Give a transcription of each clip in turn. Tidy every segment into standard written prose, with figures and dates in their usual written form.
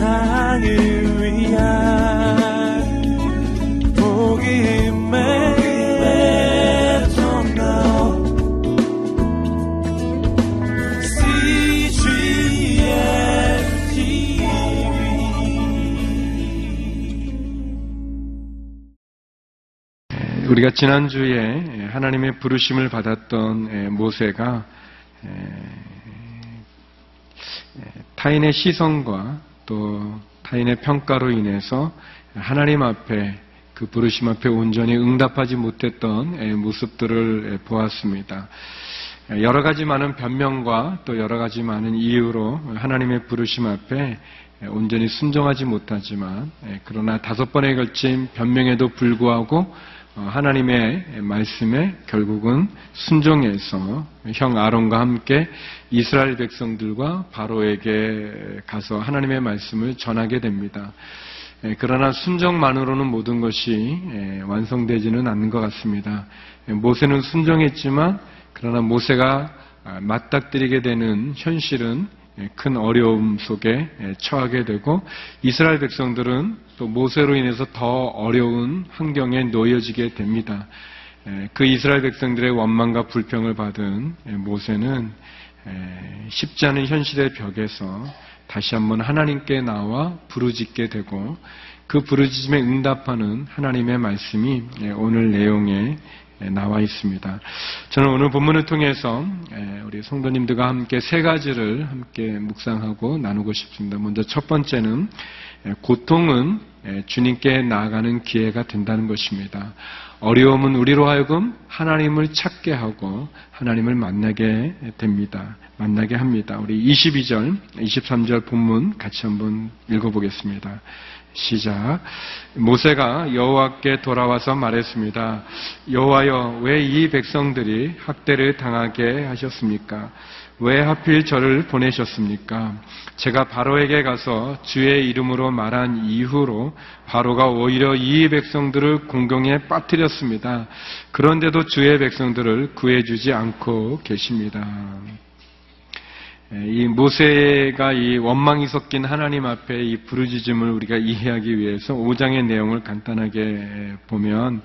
세상을 위한 복음의 전도 CGMTV. 우리가 지난주에 하나님의 부르심을 받았던 모세가 타인의 시선과 또 타인의 평가로 인해서 하나님 앞에, 그 부르심 앞에 온전히 응답하지 못했던 모습들을 보았습니다. 여러 가지 많은 변명과 또 여러 가지 많은 이유로 하나님의 부르심 앞에 온전히 순종하지 못하지만, 그러나 5번에 걸친 변명에도 불구하고 하나님의 말씀에 결국은 순종해서 형 아론과 함께 이스라엘 백성들과 바로에게 가서 하나님의 말씀을 전하게 됩니다. 그러나 순종만으로는 모든 것이 완성되지는 않는 것 같습니다. 모세는 순종했지만, 그러나 모세가 맞닥뜨리게 되는 현실은 큰 어려움 속에 처하게 되고, 이스라엘 백성들은 또 모세로 인해서 더 어려운 환경에 놓여지게 됩니다. 그 이스라엘 백성들의 원망과 불평을 받은 모세는 쉽지 않은 현실의 벽에서 다시 한번 하나님께 나와 부르짖게 되고, 그 부르짖음에 응답하는 하나님의 말씀이 오늘 내용에 나와 있습니다. 저는 오늘 본문을 통해서 우리 성도님들과 함께 세 가지를 함께 묵상하고 나누고 싶습니다. 먼저 첫 번째는, 고통은 주님께 나아가는 기회가 된다는 것입니다. 어려움은 우리로 하여금 하나님을 찾게 하고 하나님을 만나게 됩니다. 만나게 합니다. 우리 22절, 23절 본문 같이 한번 읽어보겠습니다. 시작. 모세가 여호와께 돌아와서 말했습니다. 여호와여, 왜 이 백성들이 학대를 당하게 하셨습니까? 왜 하필 저를 보내셨습니까? 제가 바로에게 가서 주의 이름으로 말한 이후로 바로가 오히려 이 백성들을 공경에 빠뜨렸습니다. 그런데도 주의 백성들을 구해주지 않고 계십니다. 이 모세가 이 원망이 섞인 하나님 앞에 이 부르짖음을 우리가 이해하기 위해서 5장의 내용을 간단하게 보면,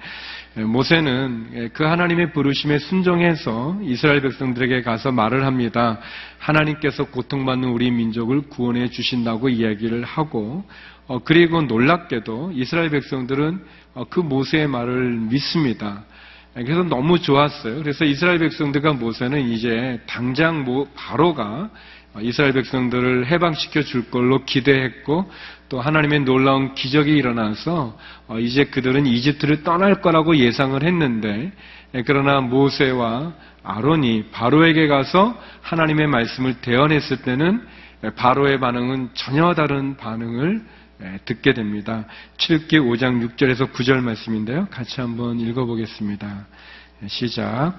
모세는 그 하나님의 부르심에 순종해서 이스라엘 백성들에게 가서 말을 합니다. 하나님께서 고통받는 우리 민족을 구원해 주신다고 이야기를 하고, 그리고 놀랍게도 이스라엘 백성들은 그 모세의 말을 믿습니다. 그래서 너무 좋았어요. 그래서 이스라엘 백성들과 모세는 이제 당장 바로가 이스라엘 백성들을 해방시켜 줄 걸로 기대했고, 또 하나님의 놀라운 기적이 일어나서 이제 그들은 이집트를 떠날 거라고 예상을 했는데, 그러나 모세와 아론이 바로에게 가서 하나님의 말씀을 대언했을 때는 바로의 반응은 전혀 다른 반응을 듣게 됩니다. 출애굽기 5장 6절에서 9절 말씀인데요, 같이 한번 읽어보겠습니다. 시작.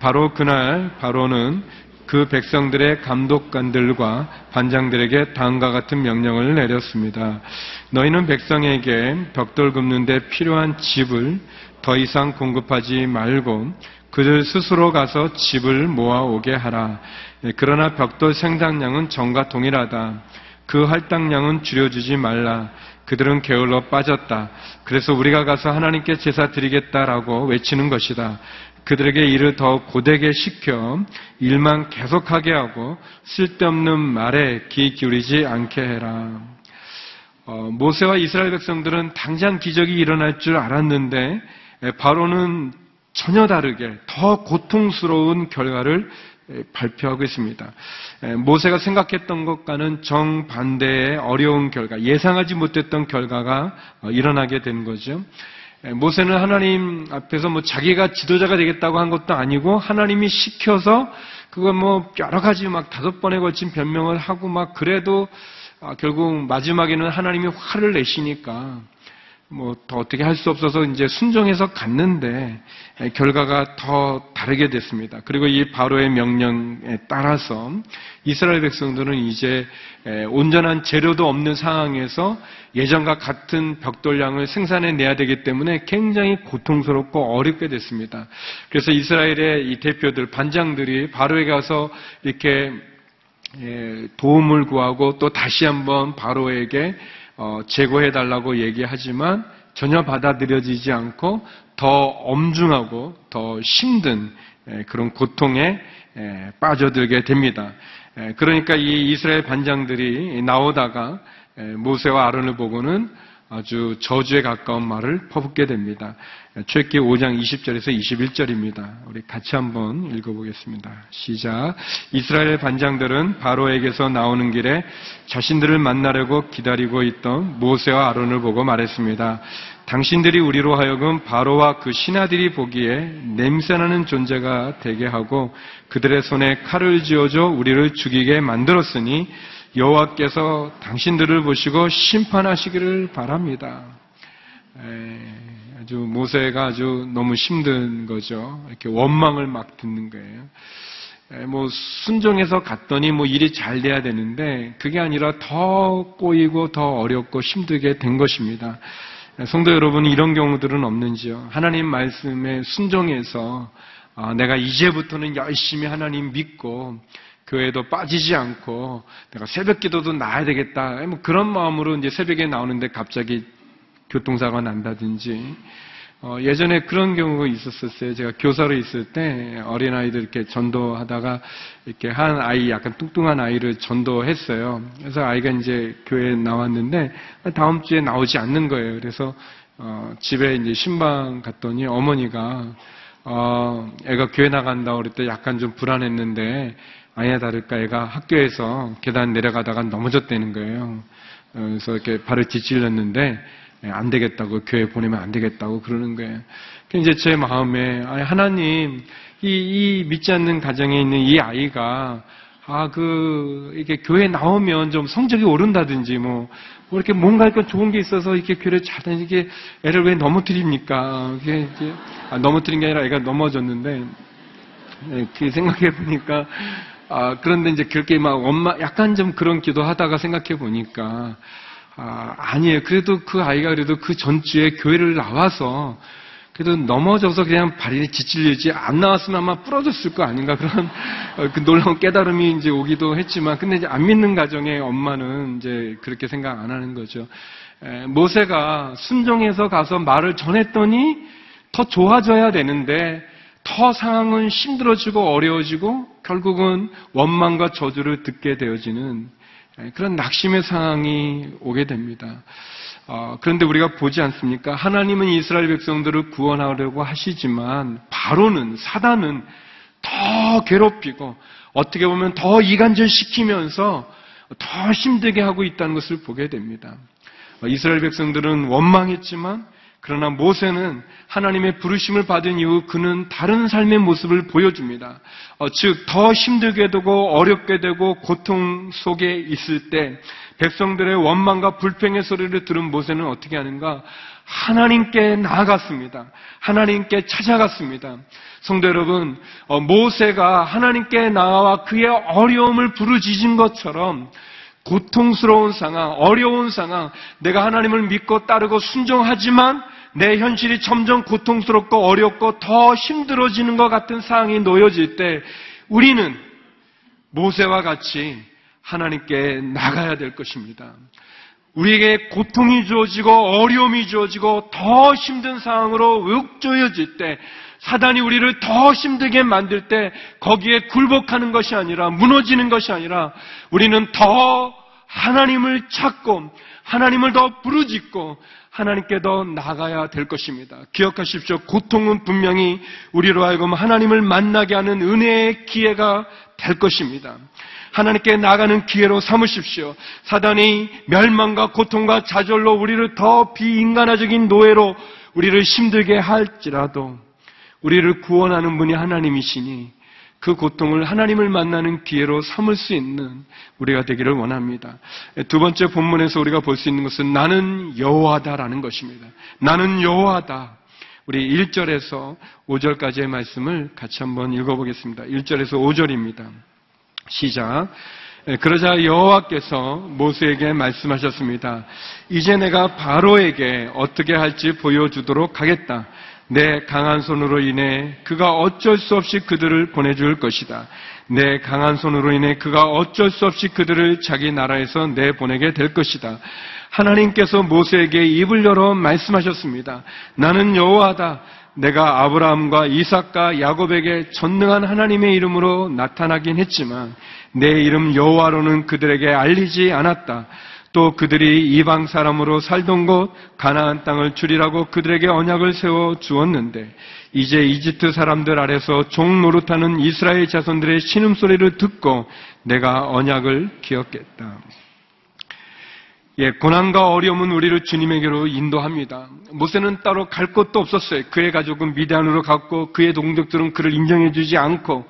바로 그날 바로는 그 백성들의 감독관들과 반장들에게 다음과 같은 명령을 내렸습니다. 너희는 백성에게 벽돌 굽는 데 필요한 집을 더 이상 공급하지 말고 그들 스스로 가서 집을 모아오게 하라. 그러나 벽돌 생산량은 전과 동일하다. 그 할당량은 줄여주지 말라. 그들은 게을러 빠졌다. 그래서 우리가 가서 하나님께 제사 드리겠다라고 외치는 것이다. 그들에게 일을 더 고되게 시켜 일만 계속하게 하고 쓸데없는 말에 귀 기울이지 않게 해라. 모세와 이스라엘 백성들은 당장 기적이 일어날 줄 알았는데, 바로는 전혀 다르게 더 고통스러운 결과를 발표하고 있습니다. 모세가 생각했던 것과는 정반대의 어려운 결과, 예상하지 못했던 결과가 일어나게 된 거죠. 모세는 하나님 앞에서 자기가 지도자가 되겠다고 한 것도 아니고, 하나님이 시켜서 그거 여러 가지 5번에 걸친 변명을 하고 그래도 결국 마지막에는 하나님이 화를 내시니까 더 어떻게 할 수 없어서 이제 순종해서 갔는데, 결과가 더 다르게 됐습니다. 그리고 이 바로의 명령에 따라서 이스라엘 백성들은 이제 온전한 재료도 없는 상황에서 예전과 같은 벽돌량을 생산해 내야 되기 때문에 굉장히 고통스럽고 어렵게 됐습니다. 그래서 이스라엘의 이 대표들, 반장들이 바로에 가서 이렇게 도움을 구하고 또 다시 한번 바로에게 제거해달라고 얘기하지만 전혀 받아들여지지 않고 더 엄중하고 더 힘든 그런 고통에 빠져들게 됩니다. 그러니까 이 이스라엘 반장들이 나오다가 모세와 아론을 보고는 아주 저주에 가까운 말을 퍼붓게 됩니다. 출애굽기 5장 20절에서 21절입니다. 우리 같이 한번 읽어보겠습니다. 시작. 이스라엘 반장들은 바로에게서 나오는 길에 자신들을 만나려고 기다리고 있던 모세와 아론을 보고 말했습니다. 당신들이 우리로 하여금 바로와 그 신하들이 보기에 냄새나는 존재가 되게 하고 그들의 손에 칼을 쥐어줘 우리를 죽이게 만들었으니 여호와께서 당신들을 보시고 심판하시기를 바랍니다. 아주 모세가 아주 너무 힘든 거죠. 이렇게 원망을 막 듣는 거예요. 순종해서 갔더니 일이 잘 돼야 되는데 그게 아니라 더 꼬이고 더 어렵고 힘들게 된 것입니다. 성도 여러분, 이런 경우들은 없는지요? 하나님 말씀에 순종해서 내가 이제부터는 열심히 하나님 믿고 교회도 빠지지 않고 내가 새벽 기도도 나야 되겠다. 그런 마음으로 이제 새벽에 나오는데 갑자기 교통사고가 난다든지. 예전에 그런 경우가 있었어요. 제가 교사로 있을 때 어린아이들 이렇게 전도하다가 이렇게 한 아이, 약간 뚱뚱한 아이를 전도했어요. 그래서 아이가 이제 교회에 나왔는데 다음 주에 나오지 않는 거예요. 그래서 집에 이제 신방 갔더니 어머니가 애가 교회 나간다고 그럴 때 약간 좀 불안했는데 아니나 다를까 애가 학교에서 계단 내려가다가 넘어졌다는 거예요. 그래서 이렇게 발을 뒤찔렸는데 안 되겠다고, 교회 보내면 안 되겠다고 그러는 거예요. 이제 제 마음에, 하나님, 이 믿지 않는 가정에 있는 이 아이가 이렇게 교회 나오면 좀 성적이 오른다든지 이렇게 뭔가 좋은 게 있어서 이렇게 교회를 잘하는 이게 애를 왜 넘어뜨립니까? 넘어뜨린 게 아니라 애가 넘어졌는데 그 생각해 보니까. 그런데 이제 그렇게 약간 좀 그런 기도하다가 생각해 보니까 아니에요. 그래도 그 아이가 그래도 그 전주에 교회를 나와서 그래도 넘어져서 그냥 발이 지질리지 안 나왔으면 아마 부러졌을 거 아닌가 그런 그 놀라운 깨달음이 이제 오기도 했지만 근데 이제 안 믿는 가정의 엄마는 이제 그렇게 생각 안 하는 거죠. 모세가 순종해서 가서 말을 전했더니 더 좋아져야 되는데 더 상황은 힘들어지고 어려워지고 결국은 원망과 저주를 듣게 되어지는 그런 낙심의 상황이 오게 됩니다. 그런데 우리가 보지 않습니까? 하나님은 이스라엘 백성들을 구원하려고 하시지만 바로는, 사단은 더 괴롭히고 어떻게 보면 더 이간질시키면서 더 힘들게 하고 있다는 것을 보게 됩니다. 이스라엘 백성들은 원망했지만 그러나 모세는 하나님의 부르심을 받은 이후 그는 다른 삶의 모습을 보여줍니다. 즉, 더 힘들게 되고 어렵게 되고 고통 속에 있을 때 백성들의 원망과 불평의 소리를 들은 모세는 어떻게 하는가? 하나님께 나아갔습니다. 하나님께 찾아갔습니다. 성도 여러분, 모세가 하나님께 나와 그의 어려움을 부르짖은 것처럼 고통스러운 상황, 어려운 상황, 내가 하나님을 믿고 따르고 순종하지만 내 현실이 점점 고통스럽고 어렵고 더 힘들어지는 것 같은 상황이 놓여질 때 우리는 모세와 같이 하나님께 나가야 될 것입니다. 우리에게 고통이 주어지고 어려움이 주어지고 더 힘든 상황으로 윽조여질 때 사단이 우리를 더 힘들게 만들 때 거기에 굴복하는 것이 아니라 무너지는 것이 아니라 우리는 더 하나님을 찾고 하나님을 더 부르짖고 하나님께 더 나가야 될 것입니다. 기억하십시오. 고통은 분명히 우리로 하여금 하나님을 만나게 하는 은혜의 기회가 될 것입니다. 하나님께 나가는 기회로 삼으십시오. 사단이 멸망과 고통과 좌절로 우리를 더 비인간화적인 노예로 우리를 힘들게 할지라도 우리를 구원하는 분이 하나님이시니 그 고통을 하나님을 만나는 기회로 삼을 수 있는 우리가 되기를 원합니다. 두 번째 본문에서 우리가 볼 수 있는 것은 나는 여호와다라는 것입니다. 나는 여호와다. 우리 1절에서 5절까지의 말씀을 같이 한번 읽어보겠습니다. 1절에서 5절입니다. 시작. 그러자 여호와께서 모세에게 말씀하셨습니다. 이제 내가 바로에게 어떻게 할지 보여주도록 하겠다. 내 강한 손으로 인해 그가 어쩔 수 없이 그들을 보내줄 것이다. 내 강한 손으로 인해 그가 어쩔 수 없이 그들을 자기 나라에서 내보내게 될 것이다. 하나님께서 모세에게 입을 열어 말씀하셨습니다. 나는 여호와다. 내가 아브라함과 이삭과 야곱에게 전능한 하나님의 이름으로 나타나긴 했지만 내 이름 여호와로는 그들에게 알리지 않았다. 또 그들이 이방 사람으로 살던 곳 가나안 땅을 주리라고 그들에게 언약을 세워 주었는데 이제 이집트 사람들 아래서 종 노릇하는 이스라엘 자손들의 신음소리를 듣고 내가 언약을 기억했다. 예, 고난과 어려움은 우리를 주님에게로 인도합니다. 모세는 따로 갈 곳도 없었어요. 그의 가족은 미디안으로 갔고 그의 동족들은 그를 인정해 주지 않고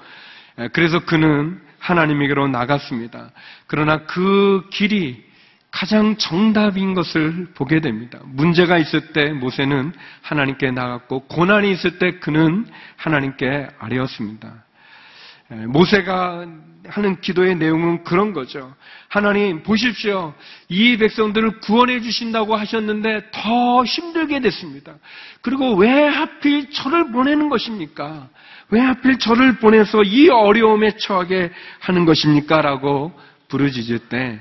그래서 그는 하나님에게로 나갔습니다. 그러나 그 길이 가장 정답인 것을 보게 됩니다. 문제가 있을 때 모세는 하나님께 나갔고 고난이 있을 때 그는 하나님께 아뢰었습니다. 모세가 하는 기도의 내용은 그런 거죠. 하나님 보십시오. 이 백성들을 구원해 주신다고 하셨는데 더 힘들게 됐습니다. 그리고 왜 하필 저를 보내는 것입니까? 왜 하필 저를 보내서 이 어려움에 처하게 하는 것입니까? 라고 부르짖을 때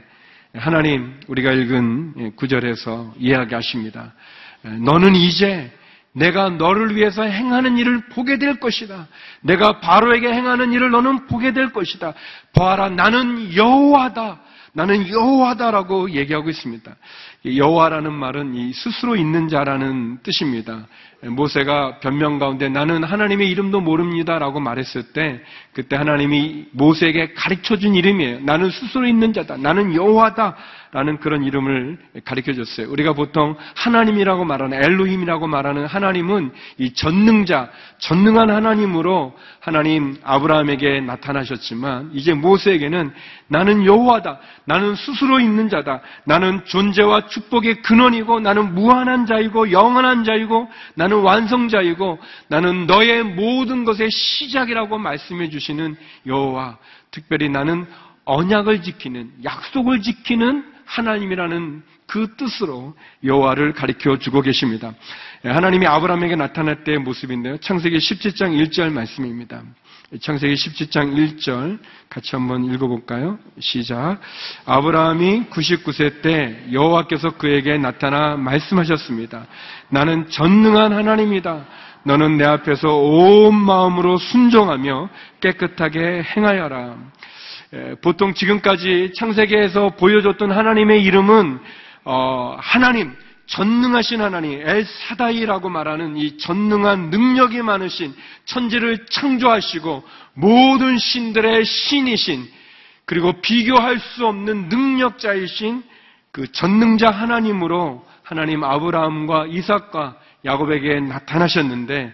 하나님, 우리가 읽은 9절에서 이야기하십니다. 너는 이제 내가 너를 위해서 행하는 일을 보게 될 것이다. 내가 바로에게 행하는 일을 너는 보게 될 것이다. 보아라, 나는 여호와다. 나는 여호와다라고 얘기하고 있습니다. 여호와라는 말은 이 스스로 있는 자라는 뜻입니다. 모세가 변명 가운데 나는 하나님의 이름도 모릅니다라고 말했을 때 그때 하나님이 모세에게 가르쳐준 이름이에요. 나는 스스로 있는 자다. 나는 여호와다라는 그런 이름을 가르쳐줬어요. 우리가 보통 하나님이라고 말하는 엘로힘이라고 말하는 하나님은 이 전능자, 전능한 하나님으로 하나님 아브라함에게 나타나셨지만 이제 모세에게는 나는 여호와다. 나는 스스로 있는 자다. 나는 존재와 축복의 근원이고 나는 무한한 자이고 영원한 자이고 나는 완성자이고 나는 너의 모든 것의 시작이라고 말씀해 주시는 여호와. 특별히 나는 언약을 지키는 약속을 지키는 하나님이라는 그 뜻으로 여호와를 가리켜 주고 계십니다. 하나님이 아브라함에게 나타날 때의 모습인데요. 창세기 17장 1절 말씀입니다. 창세기 17장 1절 같이 한번 읽어볼까요? 시작. 아브라함이 99세 때 여호와께서 그에게 나타나 말씀하셨습니다. 나는 전능한 하나님이다. 너는 내 앞에서 온 마음으로 순종하며 깨끗하게 행하여라. 보통 지금까지 창세기에서 보여줬던 하나님의 이름은 하나님, 전능하신 하나님, 엘사다이라고 말하는 이 전능한 능력이 많으신 천지를 창조하시고 모든 신들의 신이신 그리고 비교할 수 없는 능력자이신 그 전능자 하나님으로 하나님 아브라함과 이삭과 야곱에게 나타나셨는데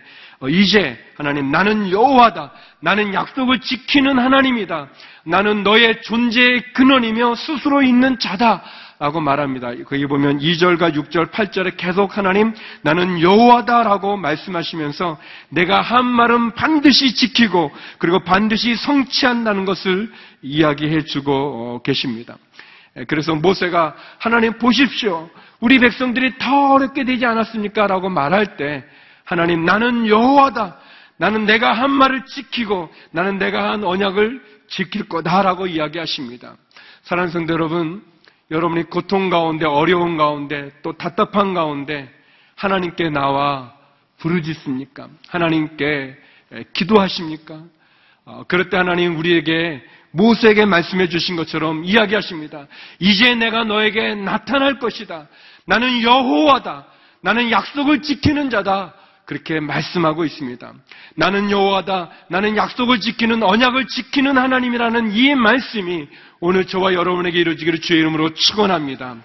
이제 하나님 나는 여호와다. 나는 약속을 지키는 하나님이다. 나는 너의 존재의 근원이며 스스로 있는 자다. 라고 말합니다. 거기 보면 2절과 6절, 8절에 계속 하나님 나는 여호와다라고 말씀하시면서 내가 한 말은 반드시 지키고 그리고 반드시 성취한다는 것을 이야기해 주고 계십니다. 그래서 모세가 하나님 보십시오. 우리 백성들이 더 어렵게 되지 않았습니까? 라고 말할 때 하나님 나는 여호와다. 나는 내가 한 말을 지키고 나는 내가 한 언약을 지킬 거다라고 이야기하십니다. 사랑하는 성도 여러분, 여러분이 고통 가운데 어려운 가운데 또 답답한 가운데 하나님께 나와 부르짖습니까? 하나님께 기도하십니까? 그럴 때 하나님 우리에게 모세에게 말씀해 주신 것처럼 이야기하십니다. 이제 내가 너에게 나타날 것이다. 나는 여호와다. 나는 약속을 지키는 자다. 그렇게 말씀하고 있습니다. 나는 여호와다. 나는 약속을 지키는 언약을 지키는 하나님이라는 이 말씀이 오늘 저와 여러분에게 이루어지기를 주의 이름으로 축원합니다.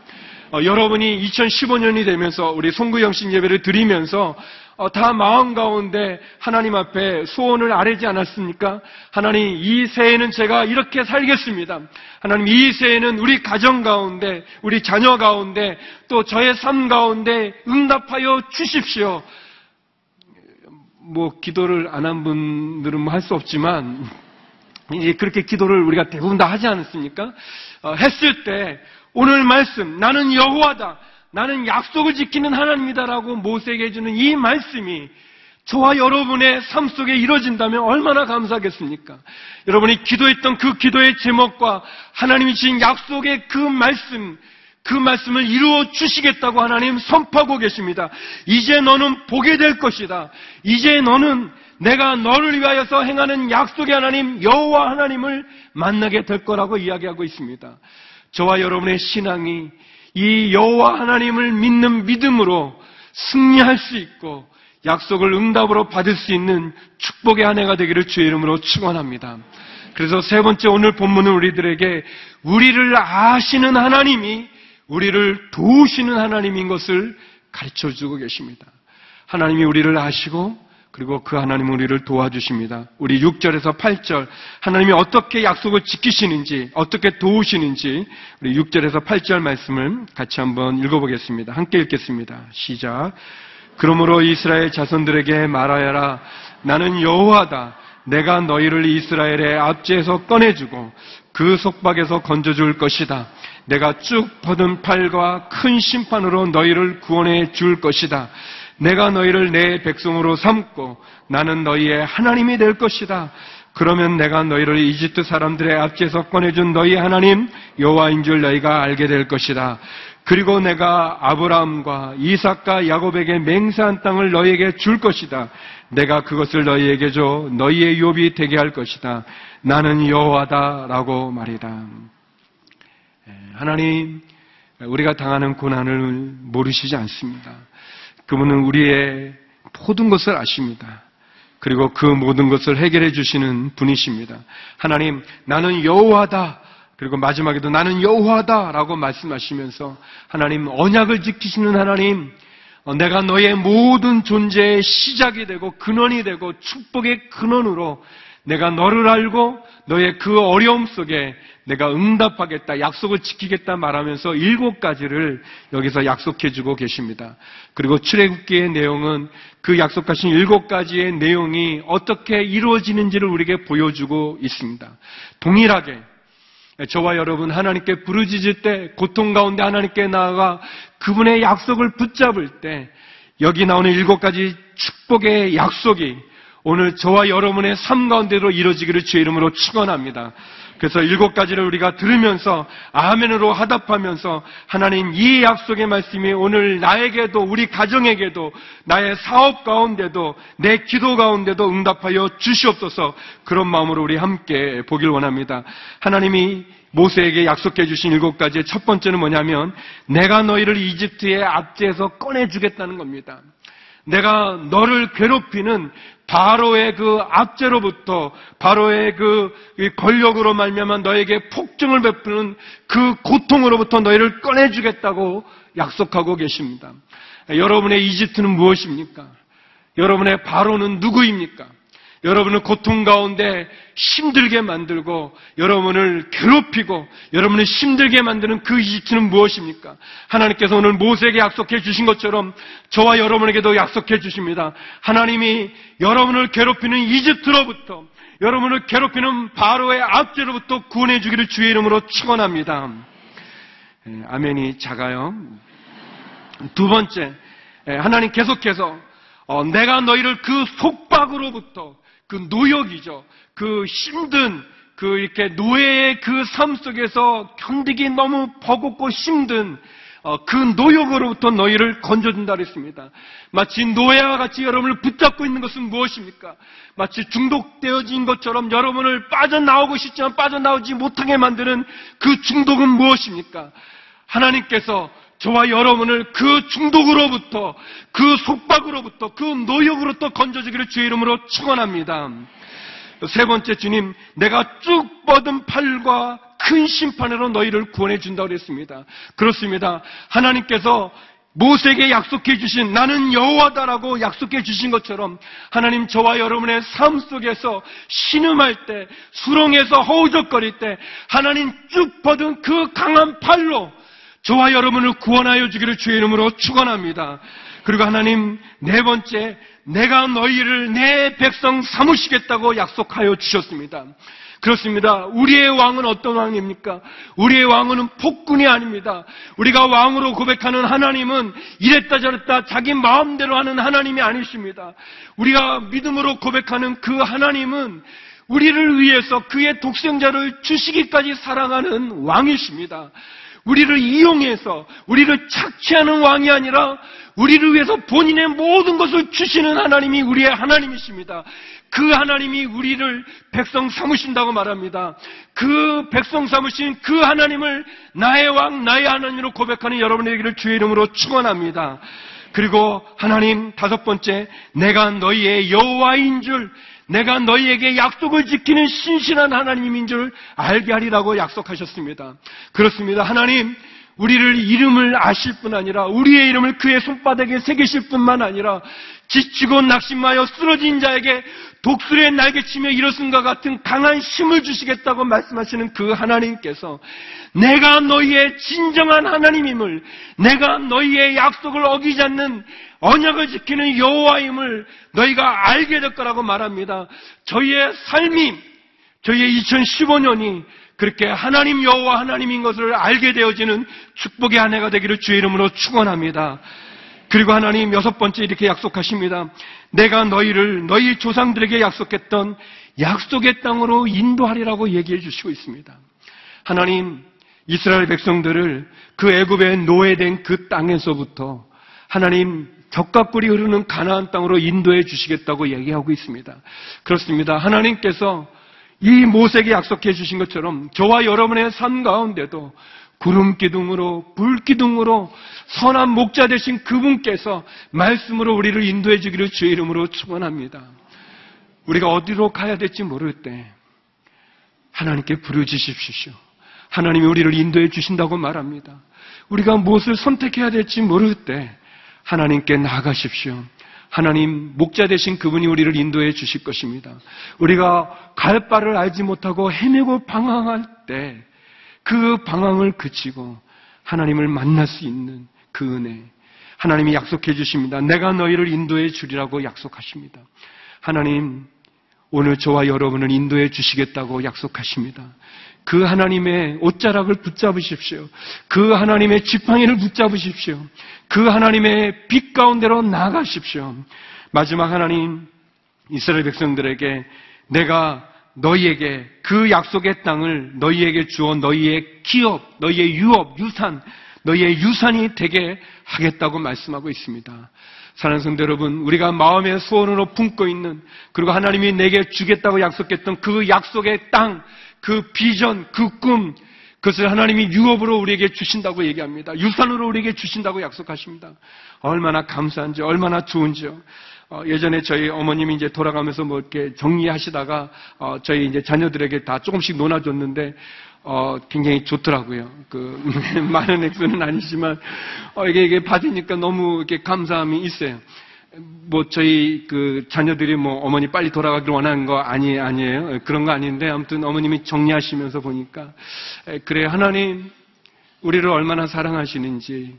여러분이 2015년이 되면서 우리 송구영신 예배를 드리면서 다 마음 가운데 하나님 앞에 소원을 아뢰지 않았습니까? 하나님 이 새해는 제가 이렇게 살겠습니다. 하나님 이 새해는 우리 가정 가운데 우리 자녀 가운데 또 저의 삶 가운데 응답하여 주십시오. 기도를 안 한 분들은 할 수 없지만 그렇게 기도를 우리가 대부분 다 하지 않습니까? 했을 때 오늘 말씀 나는 여호와다. 나는 약속을 지키는 하나님이다라고 모세에게 해주는 이 말씀이 저와 여러분의 삶 속에 이루어진다면 얼마나 감사하겠습니까? 여러분이 기도했던 그 기도의 제목과 하나님이 주신 약속의 그 말씀, 그 말씀을 이루어 주시겠다고 하나님 선포하고 계십니다. 이제 너는 보게 될 것이다. 이제 너는 내가 너를 위하여서 행하는 약속의 하나님, 여호와 하나님을 만나게 될 거라고 이야기하고 있습니다. 저와 여러분의 신앙이 이 여호와 하나님을 믿는 믿음으로 승리할 수 있고 약속을 응답으로 받을 수 있는 축복의 한 해가 되기를 주의 이름으로 축원합니다. 그래서 세 번째 오늘 본문은 우리들에게 우리를 아시는 하나님이 우리를 도우시는 하나님인 것을 가르쳐주고 계십니다. 하나님이 우리를 아시고 그리고 그 하나님은 우리를 도와주십니다. 우리 6절에서 8절 하나님이 어떻게 약속을 지키시는지 어떻게 도우시는지 우리 6절에서 8절 말씀을 같이 한번 읽어보겠습니다. 함께 읽겠습니다. 시작. 그러므로 이스라엘 자손들에게 말하여라. 나는 여호와다. 내가 너희를 이스라엘의 압제에서 꺼내주고 그 속박에서 건져줄 것이다. 내가 쭉 뻗은 팔과 큰 심판으로 너희를 구원해 줄 것이다. 내가 너희를 내 백성으로 삼고 나는 너희의 하나님이 될 것이다. 그러면 내가 너희를 이집트 사람들의 압제에서 꺼내준 너희 하나님 여호와인 줄 너희가 알게 될 것이다. 그리고 내가 아브라함과 이삭과 야곱에게 맹세한 땅을 너희에게 줄 것이다. 내가 그것을 너희에게 줘 너희의 유업이 되게 할 것이다. 나는 여호와다라고 말이다. 하나님, 우리가 당하는 고난을 모르시지 않습니다. 그분은 우리의 모든 것을 아십니다. 그리고 그 모든 것을 해결해 주시는 분이십니다. 하나님, 나는 여호와다. 그리고 마지막에도 나는 여호와다라고 말씀하시면서 하나님, 언약을 지키시는 하나님, 내가 너의 모든 존재의 시작이 되고 근원이 되고 축복의 근원으로 내가 너를 알고 너의 그 어려움 속에 내가 응답하겠다, 약속을 지키겠다 말하면서 7가지를 여기서 약속해주고 계십니다. 그리고 출애굽기의 내용은 그 약속하신 7가지의 내용이 어떻게 이루어지는지를 우리에게 보여주고 있습니다. 동일하게 저와 여러분 하나님께 부르짖을 때, 고통 가운데 하나님께 나아가 그분의 약속을 붙잡을 때 여기 나오는 7가지 축복의 약속이 오늘 저와 여러분의 삶 가운데로 이루어지기를 주의 이름으로 축원합니다. 그래서 7가지를 우리가 들으면서 아멘으로 화답하면서 하나님, 이 약속의 말씀이 오늘 나에게도 우리 가정에게도 나의 사업 가운데도 내 기도 가운데도 응답하여 주시옵소서. 그런 마음으로 우리 함께 보길 원합니다. 하나님이 모세에게 약속해 주신 7가지의 첫 번째는 뭐냐면 내가 너희를 이집트의 압제에서 꺼내주겠다는 겁니다. 내가 너를 괴롭히는 바로의 그 압제로부터 바로의 그 권력으로 말미암아 너에게 폭증을 베푸는 그 고통으로부터 너희를 꺼내주겠다고 약속하고 계십니다. 여러분의 이집트는 무엇입니까? 여러분의 바로는 누구입니까? 여러분을 고통 가운데 힘들게 만들고 여러분을 괴롭히고 여러분을 힘들게 만드는 그 이집트는 무엇입니까? 하나님께서 오늘 모세에게 약속해 주신 것처럼 저와 여러분에게도 약속해 주십니다. 하나님이 여러분을 괴롭히는 이집트로부터 여러분을 괴롭히는 바로의 압제로부터 구원해 주기를 주의 이름으로 축원합니다. 아멘이 작아요. 두 번째, 하나님 계속해서 내가 너희를 그 속박으로부터 그 노역이죠. 그 힘든 그 이렇게 노예의 그 삶 속에서 견디기 너무 버겁고 힘든 그 노역으로부터 너희를 건져준다 그랬습니다. 마치 노예와 같이 여러분을 붙잡고 있는 것은 무엇입니까? 마치 중독되어진 것처럼 여러분을 빠져나오고 싶지만 빠져나오지 못하게 만드는 그 중독은 무엇입니까? 하나님께서 저와 여러분을 그 중독으로부터 그 속박으로부터 그 노역으로부터 건져주기를 주의 이름으로 축원합니다. 세 번째, 주님, 내가 쭉 뻗은 팔과 큰 심판으로 너희를 구원해 준다고 했습니다. 그렇습니다. 하나님께서 모세에게 약속해 주신 나는 여호와다라고 약속해 주신 것처럼 하나님, 저와 여러분의 삶 속에서 신음할 때, 수렁에서 허우적거릴 때 하나님 쭉 뻗은 그 강한 팔로 저와 여러분을 구원하여 주기를 주의 이름으로 축원합니다. 그리고 하나님, 네 번째, 내가 너희를 내 백성 삼으시겠다고 약속하여 주셨습니다. 그렇습니다. 우리의 왕은 어떤 왕입니까? 우리의 왕은 폭군이 아닙니다. 우리가 왕으로 고백하는 하나님은 이랬다 저랬다 자기 마음대로 하는 하나님이 아니십니다. 우리가 믿음으로 고백하는 그 하나님은 우리를 위해서 그의 독생자를 주시기까지 사랑하는 왕이십니다. 우리를 이용해서 우리를 착취하는 왕이 아니라 우리를 위해서 본인의 모든 것을 주시는 하나님이 우리의 하나님이십니다. 그 하나님이 우리를 백성 삼으신다고 말합니다. 그 백성 삼으신 그 하나님을 나의 왕, 나의 하나님으로 고백하는 여러분의 얘기를 주의 이름으로 축원합니다. 그리고 하나님, 다섯 번째, 내가 너희의 여호와인 줄, 내가 너희에게 약속을 지키는 신실한 하나님인 줄 알게 하리라고 약속하셨습니다. 그렇습니다. 하나님, 우리를 이름을 아실 뿐 아니라 우리의 이름을 그의 손바닥에 새기실 뿐만 아니라 지치고 낙심하여 쓰러진 자에게 독수리의 날개치며 일어섬과 같은 강한 힘을 주시겠다고 말씀하시는 그 하나님께서 내가 너희의 진정한 하나님임을, 내가 너희의 약속을 어기지 않는 언약을 지키는 여호와임을 너희가 알게 될 거라고 말합니다. 저희의 삶이, 저희의 2015년이 그렇게 하나님 여호와 하나님인 것을 알게 되어지는 축복의 한 해가 되기를 주의 이름으로 축원합니다. 그리고 하나님 여섯 번째 이렇게 약속하십니다. 내가 너희를 너희 조상들에게 약속했던 약속의 땅으로 인도하리라고 얘기해 주시고 있습니다. 하나님, 이스라엘 백성들을 그 애굽에 노예된 그 땅에서부터 하나님 젖과 꿀이 흐르는 가나안 땅으로 인도해 주시겠다고 얘기하고 있습니다. 그렇습니다. 하나님께서 이 모세에게 약속해 주신 것처럼 저와 여러분의 삶 가운데도 구름 기둥으로, 불 기둥으로 선한 목자 되신 그분께서 말씀으로 우리를 인도해 주기를 주의 이름으로 축원합니다. 우리가 어디로 가야 될지 모를 때 하나님께 부르짖으십시오. 하나님이 우리를 인도해 주신다고 말합니다. 우리가 무엇을 선택해야 될지 모를 때 하나님께 나아가십시오. 하나님, 목자 되신 그분이 우리를 인도해 주실 것입니다. 우리가 갈 바를 알지 못하고 헤매고 방황할 때 그 방황을 그치고 하나님을 만날 수 있는 그 은혜, 하나님이 약속해 주십니다. 내가 너희를 인도해 주리라고 약속하십니다. 하나님, 오늘 저와 여러분을 인도해 주시겠다고 약속하십니다. 그 하나님의 옷자락을 붙잡으십시오. 그 하나님의 지팡이를 붙잡으십시오. 그 하나님의 빛 가운데로 나아가십시오. 마지막, 하나님, 이스라엘 백성들에게 내가 너희에게 그 약속의 땅을 너희에게 주어 너희의 기업, 너희의 유업, 유산, 너희의 유산이 되게 하겠다고 말씀하고 있습니다. 사랑하는 성도 여러분, 우리가 마음의 소원으로 품고 있는, 그리고 하나님이 내게 주겠다고 약속했던 그 약속의 땅, 그 비전, 그 꿈, 그것을 하나님이 유업으로 우리에게 주신다고 얘기합니다. 유산으로 우리에게 주신다고 약속하십니다. 얼마나 감사한지, 얼마나 좋은지요. 예전에 저희 어머님이 이제 돌아가면서 뭐 이렇게 정리하시다가 저희 이제 자녀들에게 다 조금씩 논아줬는데 굉장히 좋더라고요. 많은 액수는 아니지만 이게 받으니까 너무 이렇게 감사함이 있어요. 뭐 저희 자녀들이 뭐 어머니 빨리 돌아가길 원하는 거 아니에요. 그런 거 아닌데 아무튼 어머님이 정리하시면서 보니까 그래, 하나님 우리를 얼마나 사랑하시는지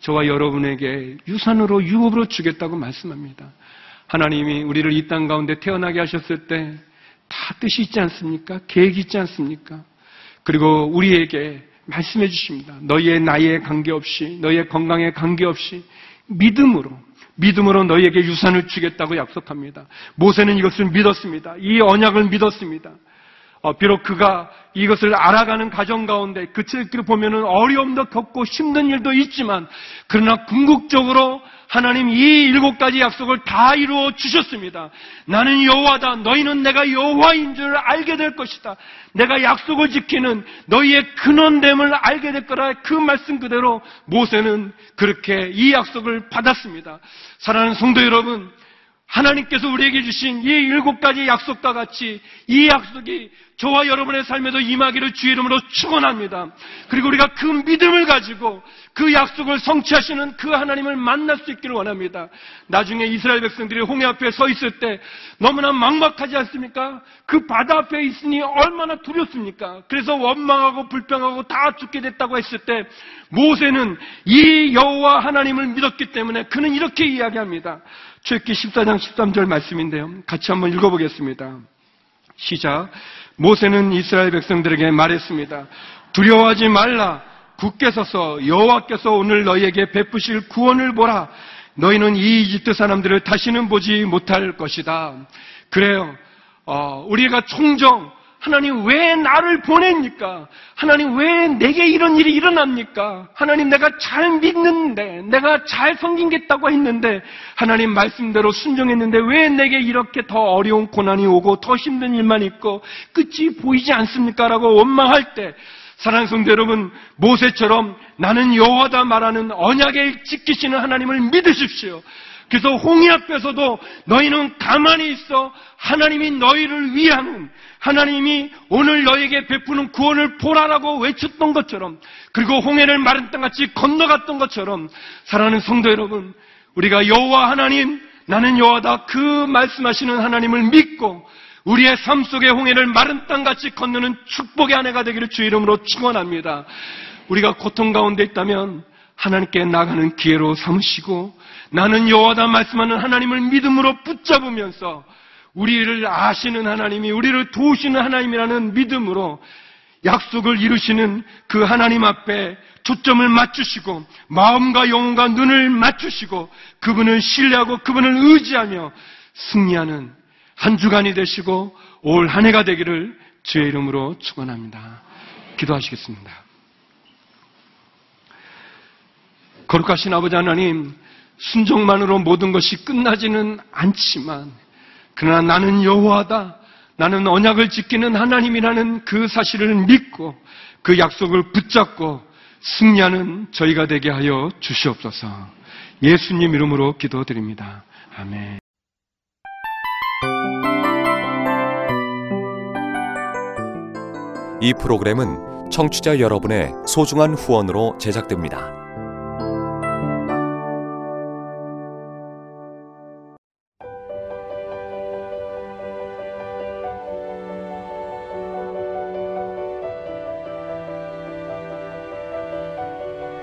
저와 여러분에게 유산으로 유업으로 주겠다고 말씀합니다. 하나님이 우리를 이 땅 가운데 태어나게 하셨을 때 다 뜻이 있지 않습니까? 계획이 있지 않습니까? 그리고 우리에게 말씀해 주십니다. 너희의 나이에 관계없이, 너희의 건강에 관계없이 믿음으로 너희에게 유산을 주겠다고 약속합니다. 모세는 이것을 믿었습니다. 이 언약을 믿었습니다. 비록 그가 이것을 알아가는 과정 가운데 그칠 길 보면은 어려움도 겪고 힘든 일도 있지만 그러나 궁극적으로 하나님 이 일곱 가지 약속을 다 이루어 주셨습니다. 나는 여호와다. 너희는 내가 여호와인 줄 알게 될 것이다. 내가 약속을 지키는 너희의 근원됨을 알게 될 거라. 그 말씀 그대로 모세는 그렇게 이 약속을 받았습니다. 사랑하는 성도 여러분, 하나님께서 우리에게 주신 이 일곱 가지 약속과 같이 이 약속이 저와 여러분의 삶에도 임하기를 주의 이름으로 축원합니다. 그리고 우리가 그 믿음을 가지고 그 약속을 성취하시는 그 하나님을 만날 수 있기를 원합니다. 나중에 이스라엘 백성들이 홍해 앞에 서 있을 때 너무나 막막하지 않습니까? 그 바다 앞에 있으니 얼마나 두렵습니까? 그래서 원망하고 불평하고 다 죽게 됐다고 했을 때 모세는 이 여호와 하나님을 믿었기 때문에 그는 이렇게 이야기합니다. 출애굽기 14장 13절 말씀인데요. 같이 한번 읽어보겠습니다. 시작. 모세는 이스라엘 백성들에게 말했습니다. 두려워하지 말라. 굳게 서서 여호와께서 오늘 너희에게 베푸실 구원을 보라. 너희는 이 이집트 사람들을 다시는 보지 못할 것이다. 그래요. 우리가 총정, 하나님 왜 나를 보냅니까? 하나님 왜 내게 이런 일이 일어납니까? 하나님 내가 잘 믿는데, 내가 잘 섬기겠다고 했는데, 하나님 말씀대로 순종했는데 왜 내게 이렇게 더 어려운 고난이 오고 더 힘든 일만 있고 끝이 보이지 않습니까? 라고 원망할 때, 사랑하는 성도 여러분, 모세처럼 나는 여호와다 말하는 언약을 지키시는 하나님을 믿으십시오. 그래서 홍해 앞에서도 너희는 가만히 있어 하나님이 너희를 위하는, 하나님이 오늘 너희에게 베푸는 구원을 보라라고 외쳤던 것처럼, 그리고 홍해를 마른 땅같이 건너갔던 것처럼, 사랑하는 성도 여러분, 우리가 여호와 하나님, 나는 여호와다 그 말씀하시는 하나님을 믿고 우리의 삶 속에 홍해를 마른 땅같이 건너는 축복의 아내가 되기를 주의 이름으로 축원합니다. 우리가 고통 가운데 있다면 하나님께 나가는 기회로 삼으시고, 나는 여호와다 말씀하는 하나님을 믿음으로 붙잡으면서 우리를 아시는 하나님이 우리를 도우시는 하나님이라는 믿음으로 약속을 이루시는 그 하나님 앞에 초점을 맞추시고, 마음과 영혼과 눈을 맞추시고, 그분을 신뢰하고 그분을 의지하며 승리하는 한 주간이 되시고 올 한 해가 되기를 주의 이름으로 축원합니다. 기도하시겠습니다. 거룩하신 아버지 하나님, 순종만으로 모든 것이 끝나지는 않지만, 그러나 나는 여호와다, 나는 언약을 지키는 하나님이라는 그 사실을 믿고 그 약속을 붙잡고 승리하는 저희가 되게 하여 주시옵소서. 예수님 이름으로 기도드립니다. 아멘. 이 프로그램은 청취자 여러분의 소중한 후원으로 제작됩니다.